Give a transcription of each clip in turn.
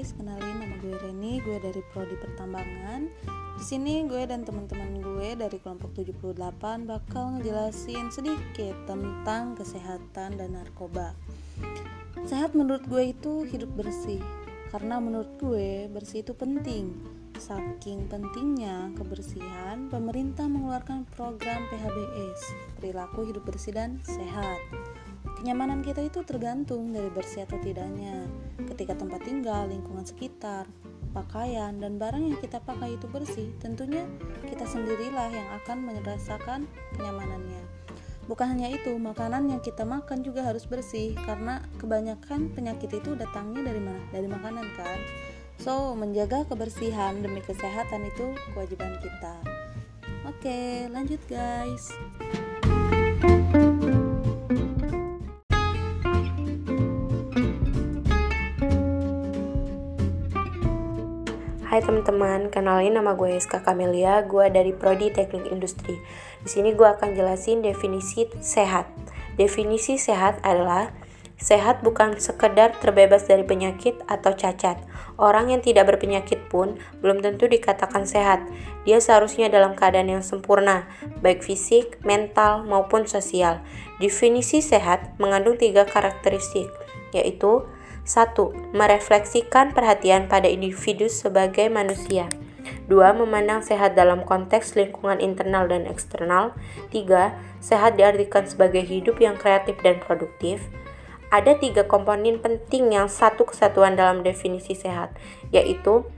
guys, kenalin nama gue Reni, gue dari Prodi Pertambangan. Di sini gue dan teman-teman gue dari kelompok 78 bakal ngejelasin sedikit tentang kesehatan dan narkoba. Sehat menurut gue itu hidup bersih, karena menurut gue bersih itu penting. Saking pentingnya kebersihan, pemerintah mengeluarkan program PHBS, perilaku hidup bersih dan sehat. Kenyamanan kita itu tergantung dari bersih atau tidaknya. Ketika tempat tinggal, lingkungan sekitar, pakaian, dan barang yang kita pakai itu bersih, tentunya kita sendirilah yang akan merasakan kenyamanannya. Bukan hanya itu, makanan yang kita makan juga harus bersih, karena kebanyakan penyakit itu datangnya dari mana? Dari makanan kan? So, menjaga kebersihan demi kesehatan itu kewajiban kita. Oke, lanjut guys. Hai teman-teman, kenalin nama gue Eska Kamelia, gue dari Prodi Teknik Industri. Di sini gue akan jelasin definisi sehat. Definisi sehat adalah sehat bukan sekedar terbebas dari penyakit atau cacat. Orang yang tidak berpenyakit pun belum tentu dikatakan sehat. Dia seharusnya dalam keadaan yang sempurna, baik fisik, mental, maupun sosial. Definisi sehat mengandung 3 karakteristik, yaitu 1. Merefleksikan perhatian pada individu sebagai manusia. 2. Memandang sehat dalam konteks lingkungan internal dan eksternal. 3. Sehat diartikan sebagai hidup yang kreatif dan produktif. Ada 3 komponen penting yang satu kesatuan dalam definisi sehat, yaitu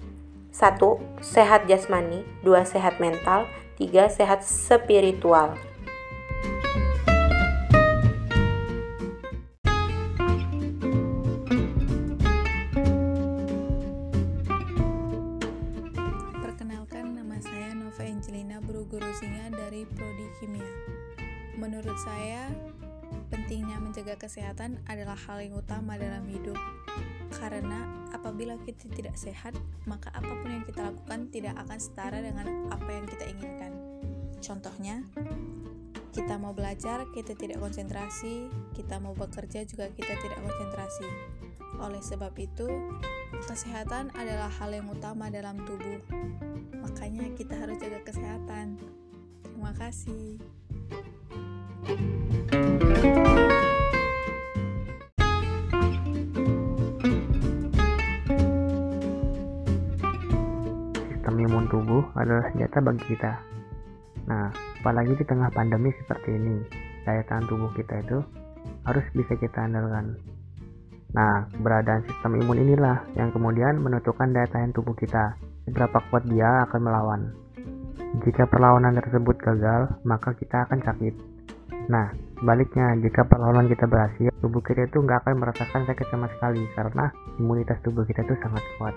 1. Sehat jasmani, 2. Sehat mental, 3. Sehat spiritual. Menurut saya, pentingnya menjaga kesehatan adalah hal yang utama dalam hidup. Karena apabila kita tidak sehat, maka apapun yang kita lakukan tidak akan setara dengan apa yang kita inginkan. Contohnya, kita mau belajar, kita tidak konsentrasi, kita mau bekerja juga kita tidak konsentrasi. Oleh sebab itu, kesehatan adalah hal yang utama dalam tubuh. Makanya kita harus jaga kesehatan. Terima kasih. Sistem imun tubuh adalah senjata bagi kita. Nah, apalagi di tengah pandemi seperti ini, daya tahan tubuh kita itu harus bisa kita andalkan. Nah, keberadaan sistem imun inilah yang kemudian menentukan daya tahan tubuh kita, seberapa kuat dia akan melawan. Jika perlawanan tersebut gagal, maka kita akan sakit. Nah, sebaliknya, jika perlawanan kita berhasil, tubuh kita itu nggak akan merasakan sakit sama sekali karena imunitas tubuh kita itu sangat kuat.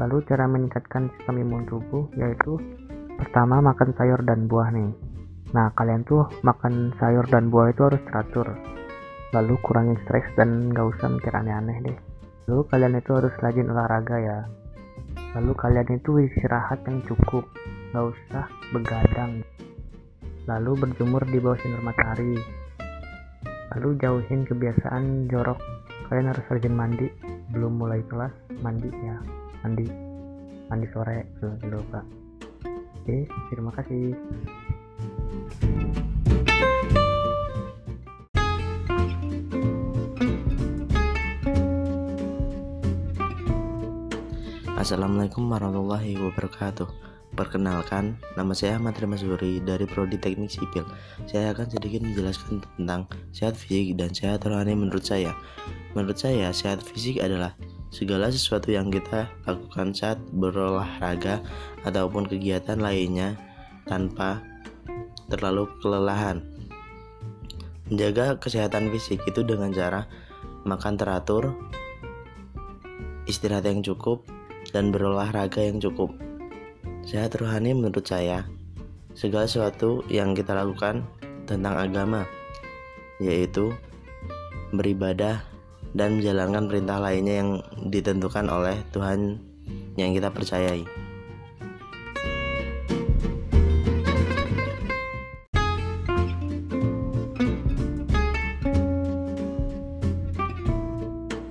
Lalu cara meningkatkan sistem imun tubuh yaitu pertama makan sayur dan buah nih. Nah, kalian tuh makan sayur dan buah itu harus teratur. Lalu kurangi stres dan nggak usah mikir aneh-aneh deh. Lalu kalian itu harus rajin olahraga ya. Lalu kalian itu istirahat yang cukup, nggak usah begadang. Lalu berjemur di bawah sinar matahari. Lalu jauhin kebiasaan jorok. Kalian harus rajin mandi. Belum mulai kelas, mandi ya. Mandi sore, jangan lupa. Oke, terima kasih. Assalamualaikum warahmatullahi wabarakatuh. Perkenalkan, nama saya Ahmad Ramasuri dari Prodi Teknik Sipil. Saya akan sedikit menjelaskan tentang sehat fisik dan sehat rohani menurut saya. Menurut saya, sehat fisik adalah segala sesuatu yang kita lakukan saat berolahraga ataupun kegiatan lainnya tanpa terlalu kelelahan. Menjaga kesehatan fisik itu dengan cara makan teratur, istirahat yang cukup, dan berolahraga yang cukup. Sehat rohani menurut saya, segala sesuatu yang kita lakukan tentang agama, yaitu beribadah dan menjalankan perintah lainnya yang ditentukan oleh Tuhan yang kita percayai.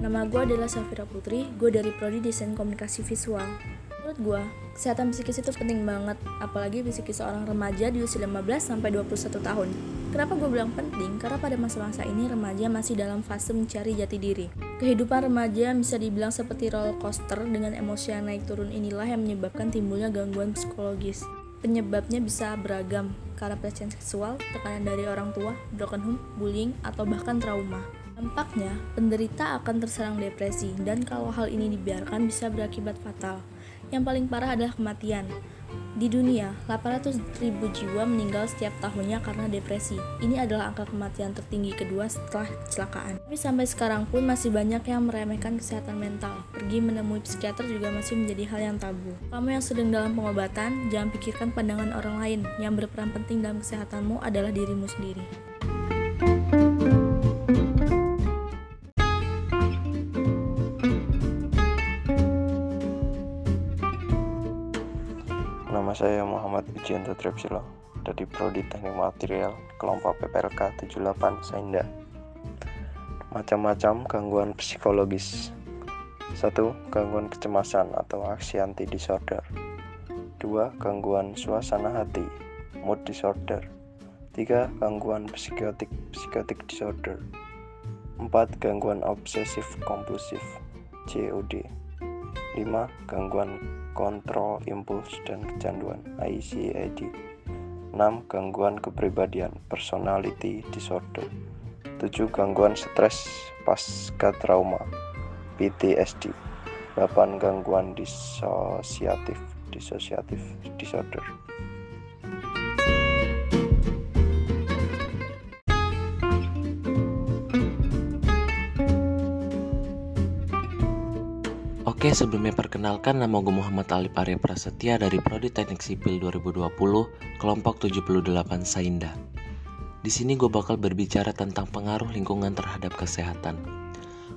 Nama Aku adalah Syafira Putri, gue dari Prodi Desain Komunikasi Visual. Menurut gue, kesehatan psikis itu penting banget, apalagi psikis seorang remaja di usia 15-21 tahun. Kenapa gue bilang penting? Karena pada masa-masa ini remaja masih dalam fase mencari jati diri. Kehidupan remaja bisa dibilang seperti roller coaster dengan emosi yang naik turun, inilah yang menyebabkan timbulnya gangguan psikologis. Penyebabnya bisa beragam, karena pelecehan seksual, tekanan dari orang tua, broken home, bullying, atau bahkan trauma. Dampaknya, penderita akan terserang depresi, dan kalau hal ini dibiarkan bisa berakibat fatal. Yang paling parah adalah kematian. Di dunia, 800.000 jiwa meninggal setiap tahunnya karena depresi. Ini adalah angka kematian tertinggi kedua setelah kecelakaan. Tapi sampai sekarang pun masih banyak yang meremehkan kesehatan mental. Pergi menemui psikiater juga masih menjadi hal yang tabu. Kamu yang sedang dalam pengobatan, jangan pikirkan pandangan orang lain. Yang berperan penting dalam kesehatanmu adalah dirimu sendiri. Saya Muhammad Ujian Tadripsilo dari Prodi Teknik Material kelompok PPLK 78 Sainda. Macam-macam gangguan psikologis. 1. Gangguan kecemasan atau anxiety disorder. 2. Gangguan suasana hati, mood disorder. 3. Gangguan psychotic disorder. 4. Gangguan obsesif kompulsif, COD. 5. Gangguan kontrol impuls dan kecanduan, ICD. 6. Gangguan kepribadian, personality disorder. 7. Gangguan stres pasca trauma, PTSD. 8. Gangguan dissociative disorder. Oke, sebelumnya perkenalkan, nama gue Muhammad Alip Arya Prasetya dari Prodi Teknik Sipil 2020, kelompok 78 Sainda. Di sini gue bakal berbicara tentang pengaruh lingkungan terhadap kesehatan.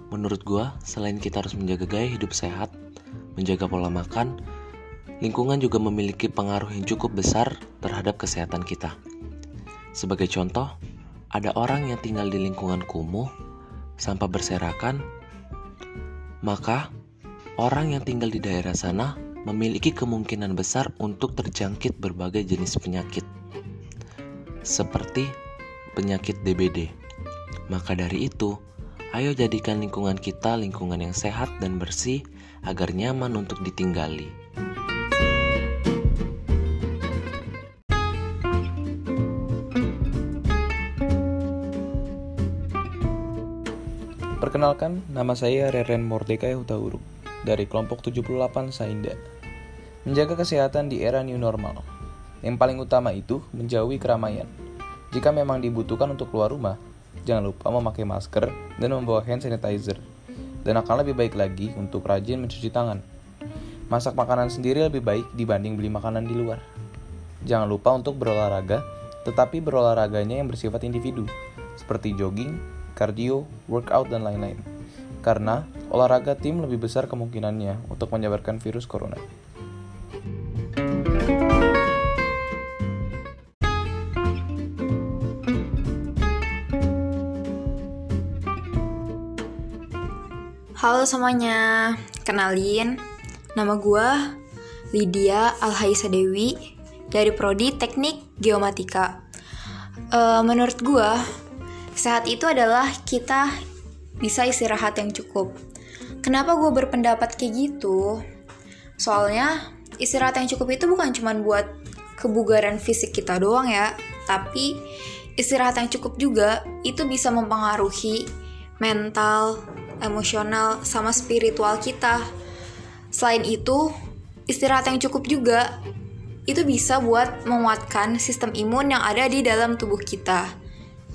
Menurut gue, selain kita harus menjaga gaya hidup sehat, menjaga pola makan, lingkungan juga memiliki pengaruh yang cukup besar terhadap kesehatan kita. Sebagai contoh, ada orang yang tinggal di lingkungan kumuh, sampah berserakan, maka orang yang tinggal di daerah sana memiliki kemungkinan besar untuk terjangkit berbagai jenis penyakit, seperti penyakit DBD. Maka dari itu, ayo jadikan lingkungan kita lingkungan yang sehat dan bersih agar nyaman untuk ditinggali. Perkenalkan, nama saya Reren Mordekay Hutauruk dari kelompok 78 Sainda. Menjaga kesehatan di era new normal. Yang paling utama itu menjauhi keramaian. Jika memang dibutuhkan untuk keluar rumah, jangan lupa memakai masker dan membawa hand sanitizer. Dan akan lebih baik lagi untuk rajin mencuci tangan. Masak makanan sendiri lebih baik dibanding beli makanan di luar. Jangan lupa untuk berolahraga, tetapi berolahraganya yang bersifat individu, seperti jogging, kardio, workout, dan lain-lain. Karena olahraga tim lebih besar kemungkinannya untuk menyebarkan virus corona. Halo semuanya, kenalin, nama gue Lidia Alhaisyadewi dari Prodi Teknik Geomatika. Menurut gue, sehat itu adalah kita bisa istirahat yang cukup. Kenapa gue berpendapat kayak gitu? Soalnya istirahat yang cukup itu bukan cuma buat kebugaran fisik kita doang ya, tapi istirahat yang cukup juga itu bisa mempengaruhi mental, emosional, sama spiritual kita. Selain itu, istirahat yang cukup juga itu bisa buat menguatkan sistem imun yang ada di dalam tubuh kita.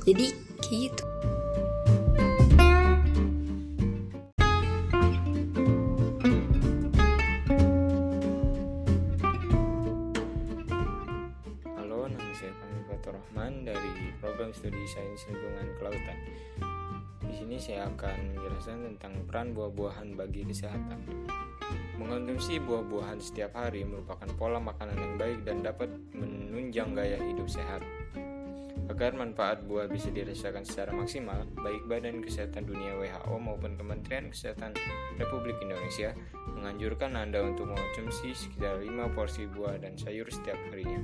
Jadi gitu. Sains Lingkungan Kelautan. Di sini saya akan menjelaskan tentang peran buah-buahan bagi kesehatan. Mengkonsumsi buah-buahan setiap hari merupakan pola makanan yang baik dan dapat menunjang gaya hidup sehat. Agar manfaat buah bisa dirasakan secara maksimal, baik Badan Kesehatan Dunia WHO maupun Kementerian Kesehatan Republik Indonesia menganjurkan Anda untuk mengonsumsi sekitar 5 porsi buah dan sayur setiap harinya.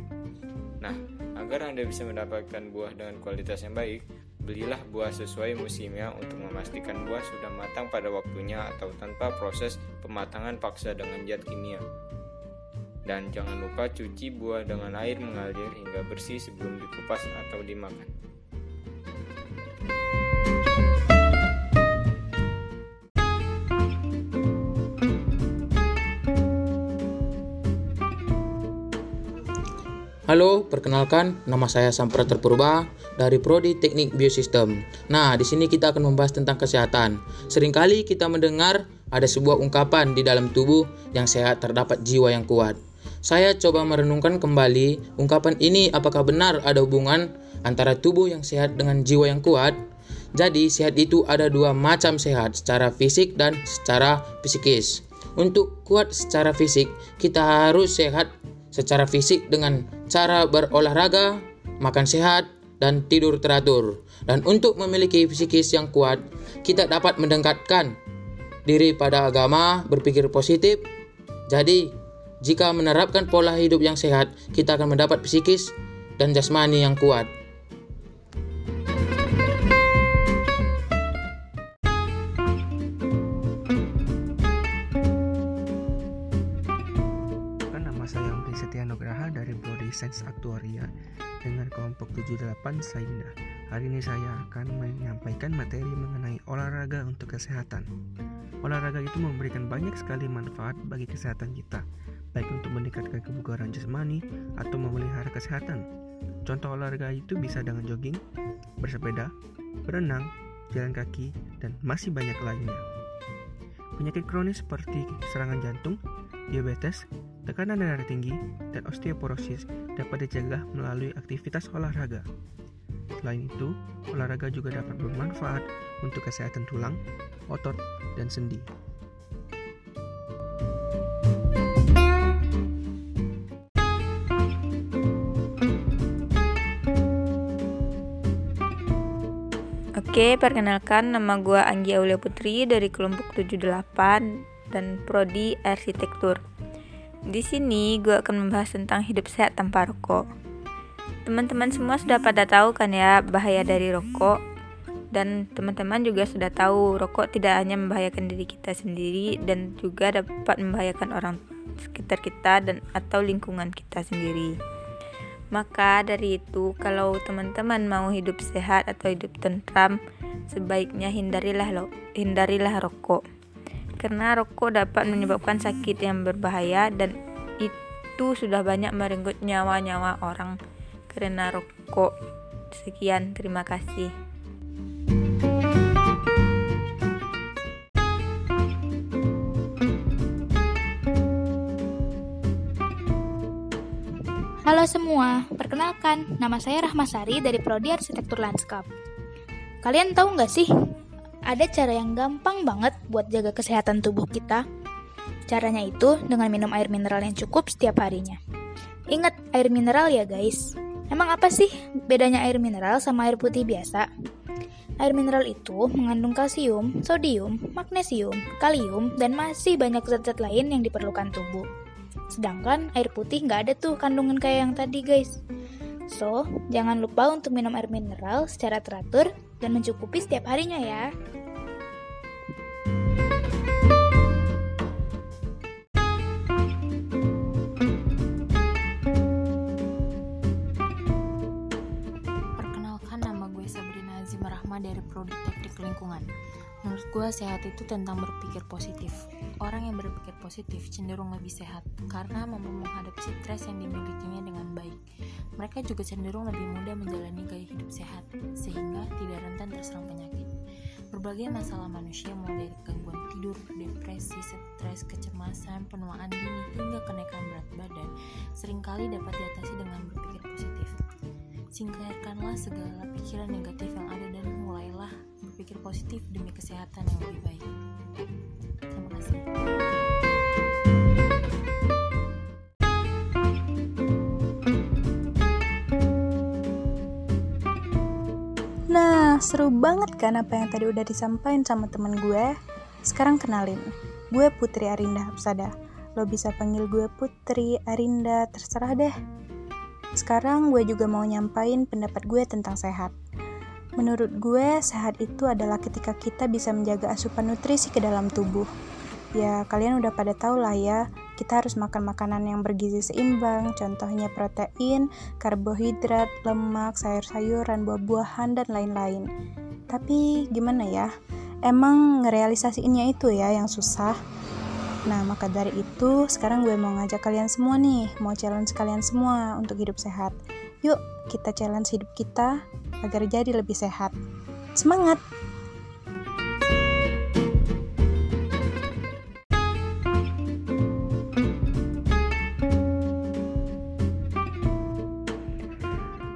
Nah, agar Anda bisa mendapatkan buah dengan kualitas yang baik, belilah buah sesuai musimnya untuk memastikan buah sudah matang pada waktunya atau tanpa proses pematangan paksa dengan zat kimia. Dan jangan lupa cuci buah dengan air mengalir hingga bersih sebelum dikupas atau dimakan. Halo, perkenalkan, nama saya Samprater Purba dari Prodi Teknik Biosistem. Nah, di sini kita akan membahas tentang kesehatan. Seringkali kita mendengar ada sebuah ungkapan di dalam tubuh yang sehat terdapat jiwa yang kuat. Saya coba merenungkan kembali ungkapan ini, apakah benar ada hubungan antara tubuh yang sehat dengan jiwa yang kuat? Jadi, sehat itu ada dua macam sehat, secara fisik dan secara psikis. Untuk kuat secara fisik, kita harus sehat secara fisik dengan cara berolahraga, makan sehat, dan tidur teratur. Dan untuk memiliki psikis yang kuat, kita dapat mendekatkan diri pada agama, berpikir positif. Jadi, jika menerapkan pola hidup yang sehat, kita akan mendapat psikis dan jasmani yang kuat. Nama saya Anggi Setia Nugraha dari Prodi Sains Aktuaria dengan kelompok 78 Saina. Hari ini saya akan menyampaikan materi mengenai olahraga untuk kesehatan. Olahraga itu memberikan banyak sekali manfaat bagi kesehatan kita, baik untuk meningkatkan kebugaran jasmani atau memelihara kesehatan. Contoh olahraga itu bisa dengan jogging, bersepeda, berenang, jalan kaki, dan masih banyak lainnya. Penyakit kronis seperti serangan jantung, diabetes, tekanan darah tinggi, dan osteoporosis dapat dicegah melalui aktivitas olahraga. Selain itu, olahraga juga dapat bermanfaat untuk kesehatan tulang, otot, dan sendi. Oke, perkenalkan, nama gue Anggi Aulia Putri dari kelompok 78 dan Prodi Arsitektur. Di sini gue akan membahas tentang hidup sehat tanpa rokok. Teman-teman semua sudah pada tahu kan ya bahaya dari rokok, dan teman-teman juga sudah tahu rokok tidak hanya membahayakan diri kita sendiri dan juga dapat membahayakan orang sekitar kita dan atau lingkungan kita sendiri. Maka dari itu, kalau teman-teman mau hidup sehat atau hidup tentram, sebaiknya hindarilah rokok. Karena rokok dapat menyebabkan sakit yang berbahaya dan itu sudah banyak merenggut nyawa-nyawa orang karena rokok. Sekian, terima kasih. Halo semua, perkenalkan, nama saya Rahmasari dari Prodi Arsitektur Lanskap. Kalian tahu nggak sih, ada cara yang gampang banget buat jaga kesehatan tubuh kita? Caranya itu dengan minum air mineral yang cukup setiap harinya. Ingat, air mineral ya guys. Emang apa sih bedanya air mineral sama air putih biasa? Air mineral itu mengandung kalsium, sodium, magnesium, kalium, dan masih banyak zat-zat lain yang diperlukan tubuh. Sedangkan air putih nggak ada tuh kandungan kayak yang tadi guys. So, jangan lupa untuk minum air mineral secara teratur dan mencukupi setiap harinya ya. Perkenalkan, nama gue Sabrina Azim Rahma dari Prodi Teknik Lingkungan. Menurut gue, sehat itu tentang berpikir positif. Orang yang berpikir positif cenderung lebih sehat karena mampu menghadapi stres yang dimilikinya dengan baik. Mereka juga cenderung lebih mudah menjalani gaya hidup sehat, sehingga tidak rentan terserang penyakit. Berbagai masalah manusia, mulai dari gangguan tidur, depresi, stres, kecemasan, penuaan dini, hingga kenaikan berat badan, seringkali dapat diatasi dengan berpikir positif. Singkirkanlah segala pikiran negatif yang ada dan mulailah berpikir positif demi kesehatan yang lebih baik. Terima kasih. seru banget kan apa yang tadi udah disampaikan sama temen gue? Sekarang kenalin, gue Putri Arinda Absada. Lo bisa panggil gue Putri, Arinda, terserah deh. Sekarang gue juga mau nyampain pendapat gue tentang sehat. Menurut gue, sehat itu adalah ketika kita bisa menjaga asupan nutrisi ke dalam tubuh. Ya, kalian udah pada tau lah ya, kita harus makan makanan yang bergizi seimbang, contohnya protein, karbohidrat, lemak, sayur-sayuran, buah-buahan, dan lain-lain. Tapi gimana ya, emang ngerealisasiinnya itu ya yang susah. Nah, maka dari itu, sekarang gue mau ngajak kalian semua nih, mau challenge kalian semua untuk hidup sehat. Yuk, kita challenge hidup kita agar jadi lebih sehat. Semangat!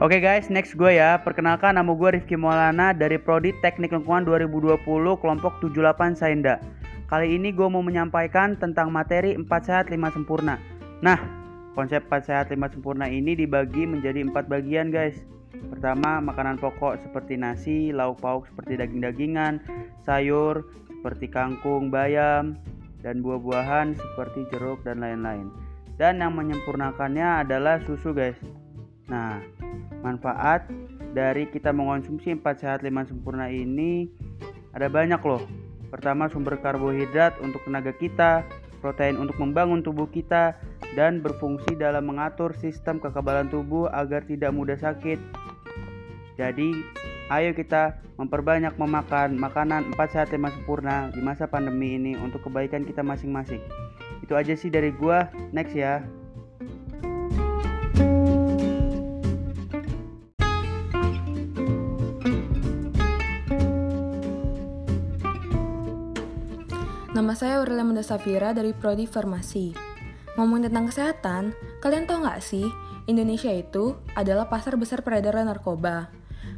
Oke guys, next gue ya. Perkenalkan, nama gue Rifki Maulana dari Prodi Teknik Lingkungan 2020 kelompok 78 Sainda. Kali ini gue mau menyampaikan tentang materi 4 sehat 5 sempurna. Nah, konsep 4 sehat 5 sempurna ini dibagi menjadi 4 bagian guys. Pertama, makanan pokok seperti nasi, lauk pauk seperti daging-dagingan, sayur seperti kangkung, bayam, dan buah-buahan seperti jeruk dan lain-lain. Dan yang menyempurnakannya adalah susu guys. Nah, manfaat dari kita mengonsumsi 4 sehat 5 sempurna ini ada banyak loh. Pertama, sumber karbohidrat untuk tenaga kita, protein untuk membangun tubuh kita, dan berfungsi dalam mengatur sistem kekebalan tubuh agar tidak mudah sakit. Jadi, ayo kita memperbanyak memakan makanan 4 sehat 5 sempurna di masa pandemi ini untuk kebaikan kita masing-masing. Itu aja sih dari gua, next ya. Nama saya Aurel Amanda Safira dari Prodi Farmasi. Ngomongin tentang kesehatan, kalian tahu nggak sih, Indonesia itu adalah pasar besar peredaran narkoba.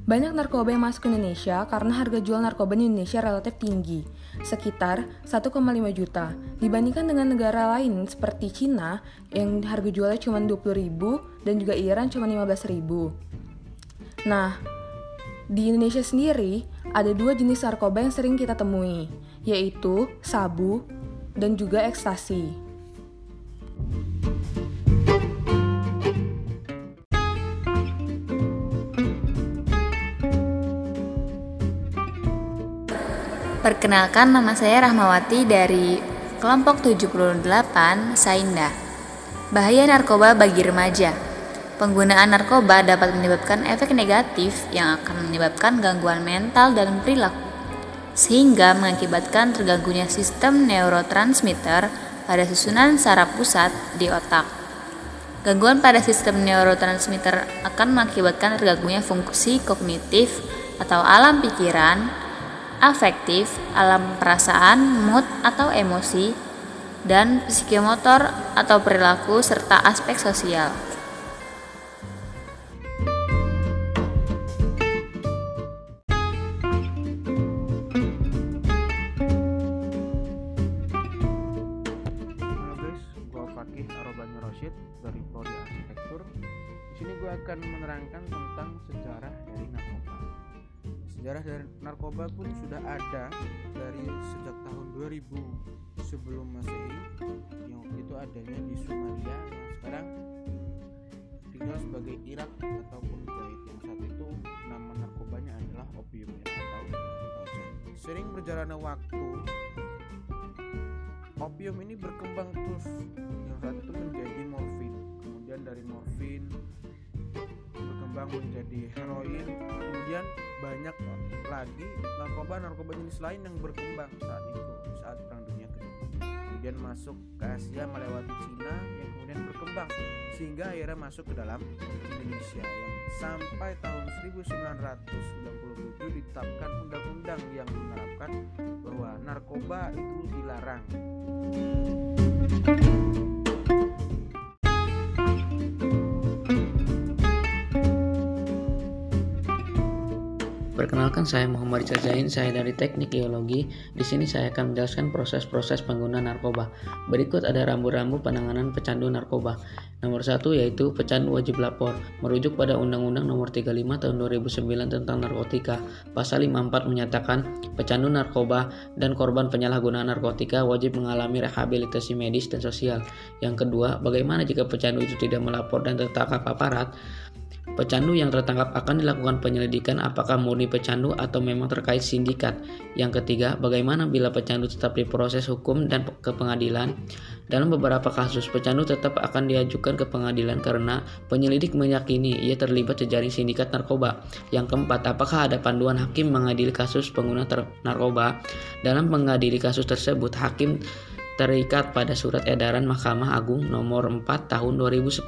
Banyak narkoba yang masuk ke Indonesia karena harga jual narkoba di Indonesia relatif tinggi, sekitar 1,5 juta, dibandingkan dengan negara lain seperti Cina yang harga jualnya cuma 20.000 dan juga Iran cuma 15.000. Nah, di Indonesia sendiri ada 2 jenis narkoba yang sering kita temui, yaitu sabu dan juga ekstasi. Perkenalkan, nama saya Rahmawati dari kelompok 78 Sainda. Bahaya narkoba bagi remaja. Penggunaan narkoba dapat menyebabkan efek negatif yang akan menyebabkan gangguan mental dan perilaku, sehingga mengakibatkan terganggunya sistem neurotransmitter pada susunan saraf pusat di otak. Gangguan pada sistem neurotransmitter akan mengakibatkan terganggunya fungsi kognitif atau alam pikiran, afektif, alam perasaan, mood atau emosi, dan psikomotor atau perilaku serta aspek sosial. Dari Prodi Arsitektur. Di sini gue akan menerangkan tentang sejarah dari narkoba. Sejarah dari narkoba pun sudah ada dari sejak tahun 2000 sebelum Masehi, yang waktu itu adanya di Sumeria yang sekarang dikenal sebagai Irak ataupun Kuwait. Yang saat itu nama narkobanya adalah opium atau ganja. Sering berjalannya waktu, opium ini berkembang terus, yang saat itu menjadi morfin, kemudian dari morfin berkembang menjadi heroin, kemudian banyak lagi narkoba jenis lain yang berkembang saat itu, saat Perang Dunia Kedua. Kemudian masuk ke Asia melewati Cina yang kemudian berkembang sehingga akhirnya masuk ke dalam Indonesia, yang sampai tahun 1997 ditetapkan undang-undang yang menerapkan bahwa narkoba itu dilarang. Perkenalkan, saya Muhammad Zain, saya dari Teknik Geologi. Di sini saya akan menjelaskan proses-proses pengguna narkoba. Berikut ada rambu-rambu penanganan pecandu narkoba. Nomor 1 yaitu pecandu wajib lapor, merujuk pada Undang-Undang Nomor 35 Tahun 2009 tentang narkotika. Pasal 54 menyatakan pecandu narkoba dan korban penyalahgunaan narkotika wajib mengalami rehabilitasi medis dan sosial. Yang kedua, bagaimana jika pecandu itu tidak melapor dan tertangkap aparat? Pecandu yang tertangkap akan dilakukan penyelidikan apakah murni pecandu atau memang terkait sindikat. Yang ketiga, bagaimana bila pecandu tetap diproses hukum dan ke pengadilan? Dalam beberapa kasus, pecandu tetap akan diajukan ke pengadilan karena penyelidik meyakini ia terlibat jejaring sindikat narkoba. Yang keempat, apakah ada panduan hakim mengadili kasus pengguna narkoba? Dalam mengadili kasus tersebut, hakim terikat pada surat edaran Mahkamah Agung Nomor 4 Tahun 2010.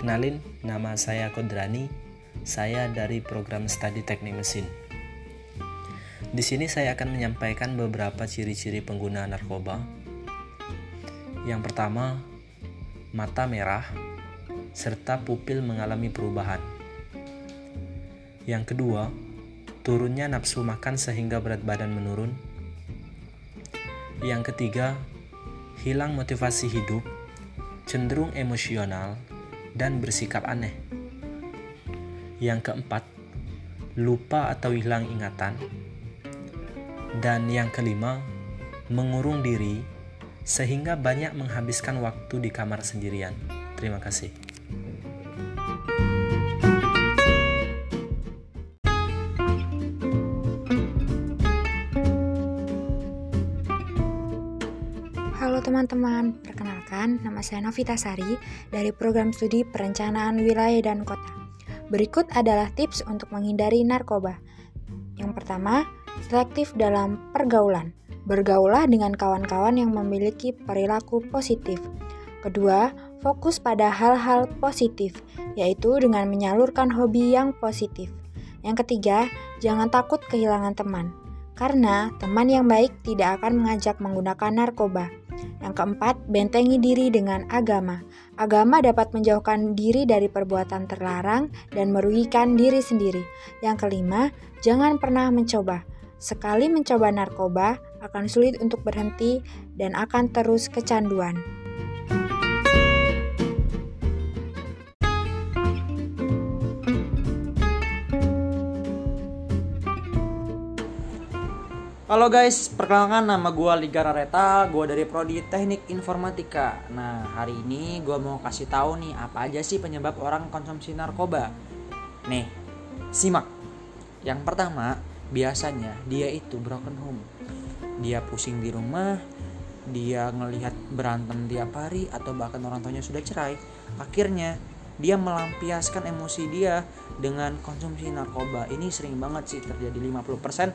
Kenalin, nama saya Kodrani. Saya dari program studi teknik mesin. Di sini saya akan menyampaikan beberapa ciri-ciri pengguna narkoba. Yang pertama, mata merah serta pupil mengalami perubahan. Yang kedua, turunnya nafsu makan sehingga berat badan menurun. Yang ketiga, hilang motivasi hidup, cenderung emosional, dan bersikap aneh. Yang keempat, lupa atau hilang ingatan. Dan yang kelima, mengurung diri sehingga banyak menghabiskan waktu di kamar sendirian. Terima kasih. Halo teman-teman, perkenalkan nama saya Novita Sari dari program studi perencanaan wilayah dan kota. Berikut adalah tips untuk menghindari narkoba. Yang pertama, selektif dalam pergaulan. Bergaulah dengan kawan-kawan yang memiliki perilaku positif. Kedua, fokus pada hal-hal positif, yaitu dengan menyalurkan hobi yang positif. Yang ketiga, jangan takut kehilangan teman, karena teman yang baik tidak akan mengajak menggunakan narkoba. Yang keempat, bentengi diri dengan agama. Agama dapat menjauhkan diri dari perbuatan terlarang dan merugikan diri sendiri. Yang kelima, jangan pernah mencoba. Sekali mencoba narkoba, akan sulit untuk berhenti dan akan terus kecanduan. Halo guys, perkenalkan nama gue Ligareta, gue dari Prodi Teknik Informatika. Nah, hari ini gue mau kasih tahu nih apa aja sih penyebab orang konsumsi narkoba. Nih, simak. Yang pertama, biasanya dia itu broken home. Dia pusing di rumah, dia ngelihat berantem tiap hari atau bahkan orang tuanya sudah cerai. Akhirnya dia melampiaskan emosi dia dengan konsumsi narkoba. Ini sering banget sih terjadi 50%.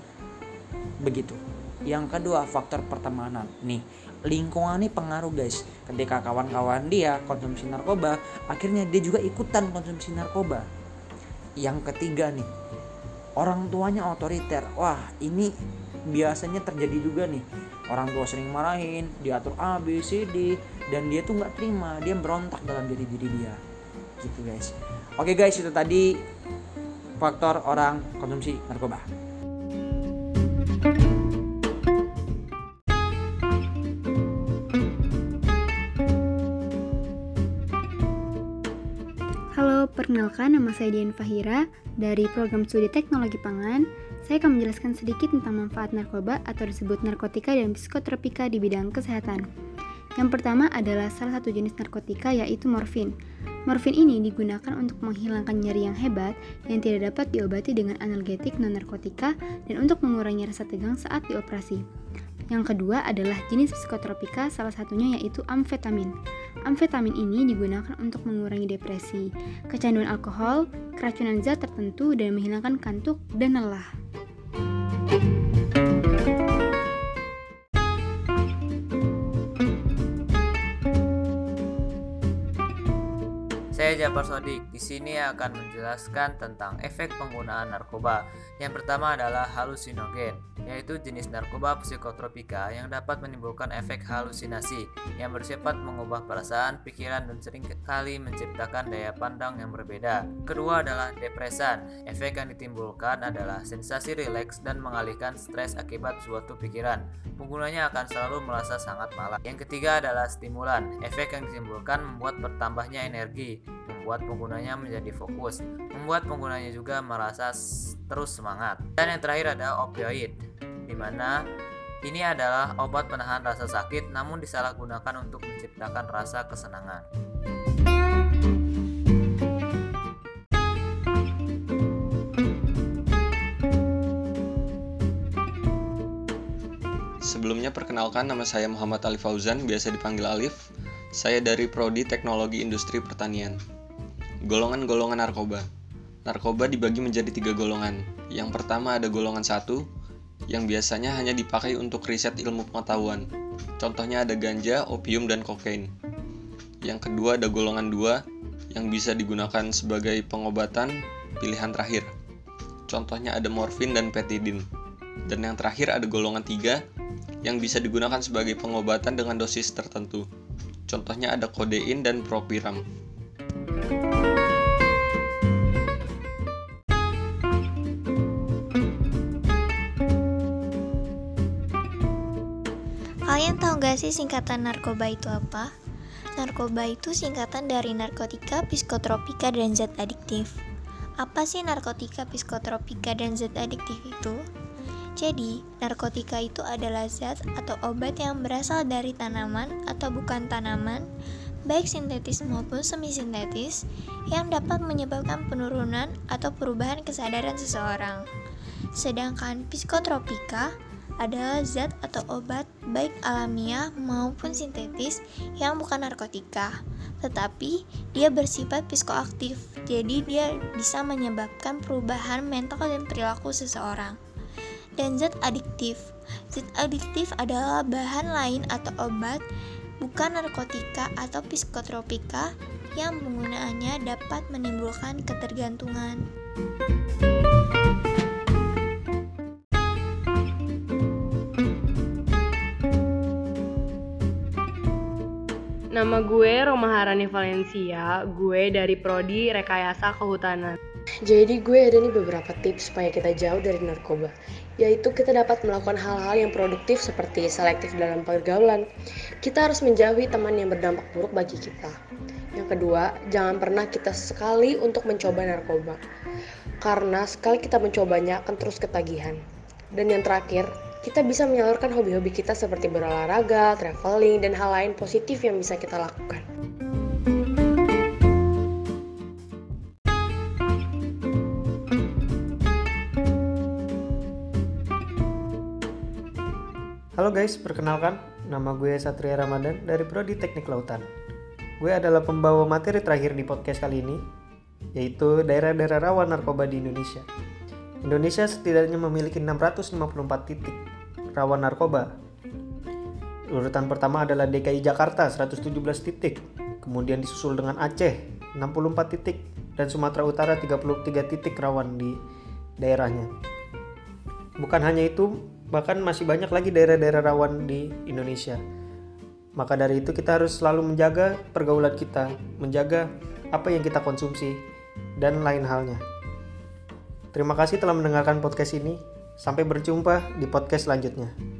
Begitu. Yang kedua, faktor pertemanan. Nih, lingkungan ini pengaruh guys. Ketika kawan-kawan dia konsumsi narkoba, akhirnya dia juga ikutan konsumsi narkoba. Yang ketiga nih, orang tuanya otoriter. Wah, ini biasanya terjadi juga nih. Orang tua sering marahin, diatur A, B, C, D, dan dia tuh gak terima. Dia berontak dalam diri dia. Gitu guys. Oke guys, itu tadi faktor orang konsumsi narkoba. Halo, perkenalkan nama saya Dian Fahira dari program studi teknologi pangan. Saya akan menjelaskan sedikit tentang manfaat narkoba atau disebut narkotika dan psikotropika di bidang kesehatan. Yang pertama adalah salah satu jenis narkotika yaitu morfin. Morfin ini digunakan untuk menghilangkan nyeri yang hebat yang tidak dapat diobati dengan analgetik non-narkotika dan untuk mengurangi rasa tegang saat dioperasi. Yang kedua adalah jenis psikotropika, salah satunya yaitu amfetamin. Amfetamin ini digunakan untuk mengurangi depresi, kecanduan alkohol, keracunan zat tertentu, dan menghilangkan kantuk dan lelah. Aja para sodik, di sini akan menjelaskan tentang efek penggunaan narkoba. Yang pertama adalah halusinogen, yaitu jenis narkoba psikotropika yang dapat menimbulkan efek halusinasi yang bersifat mengubah perasaan, pikiran, dan seringkali menciptakan daya pandang yang berbeda. Kedua adalah depresan. Efek yang ditimbulkan adalah sensasi rileks dan mengalihkan stres akibat suatu pikiran. Penggunanya akan selalu merasa sangat malas. Yang ketiga adalah stimulan. Efek yang ditimbulkan membuat bertambahnya energi, membuat penggunanya menjadi fokus, membuat penggunanya juga merasa terus semangat. Dan yang terakhir ada opioid, dimana ini adalah obat penahan rasa sakit namun disalahgunakan untuk menciptakan rasa kesenangan. Sebelumnya perkenalkan, nama saya Muhammad Alif Fauzan, biasa dipanggil Alif. Saya dari Prodi Teknologi Industri Pertanian. Golongan-golongan narkoba. Narkoba dibagi menjadi 3 golongan. Yang pertama ada golongan 1, yang biasanya hanya dipakai untuk riset ilmu pengetahuan. Contohnya ada ganja, opium, dan kokain. Yang kedua ada golongan 2, yang bisa digunakan sebagai pengobatan pilihan terakhir. Contohnya ada morfin dan petidin. Dan yang terakhir ada golongan 3, yang bisa digunakan sebagai pengobatan dengan dosis tertentu. Contohnya ada kodein dan propiram. Kalian tahu gak sih singkatan narkoba itu apa? Narkoba itu singkatan dari narkotika, psikotropika, dan zat adiktif. Apa sih narkotika, psikotropika, dan zat adiktif itu? Jadi, narkotika itu adalah zat atau obat yang berasal dari tanaman atau bukan tanaman, baik sintetis maupun semisintetis, yang dapat menyebabkan penurunan atau perubahan kesadaran seseorang. Sedangkan psikotropika adalah zat atau obat baik alamiah maupun sintetis yang bukan narkotika, tetapi dia bersifat psikoaktif, jadi dia bisa menyebabkan perubahan mental dan perilaku seseorang. Dan zat adiktif. Zat adiktif adalah bahan lain atau obat, bukan narkotika atau psikotropika, yang penggunaannya dapat menimbulkan ketergantungan. Nama gue Romaharani Valencia, gue dari Prodi Rekayasa Kehutanan. Jadi gue ada nih beberapa tips supaya kita jauh dari narkoba, yaitu kita dapat melakukan hal-hal yang produktif seperti selektif dalam pergaulan. Kita harus menjauhi teman yang berdampak buruk bagi kita. Yang kedua, jangan pernah kita sekali untuk mencoba narkoba, karena sekali kita mencobanya akan terus ketagihan. Dan yang terakhir, kita bisa menyalurkan hobi-hobi kita seperti berolahraga, traveling, dan hal lain positif yang bisa kita lakukan. Halo guys, perkenalkan, nama gue Satria Ramadan dari Prodi Teknik Lautan. Gue adalah pembawa materi terakhir di podcast kali ini, yaitu daerah-daerah rawan narkoba di Indonesia. Indonesia setidaknya memiliki 654 titik rawan narkoba. Urutan pertama adalah DKI Jakarta 117 titik, kemudian disusul dengan Aceh 64 titik, dan Sumatera Utara 33 titik rawan di daerahnya. Bukan hanya itu, bahkan masih banyak lagi daerah-daerah rawan di Indonesia. Maka dari itu kita harus selalu menjaga pergaulan kita, menjaga apa yang kita konsumsi, dan lain halnya. Terima kasih telah mendengarkan podcast ini. Sampai berjumpa di podcast selanjutnya.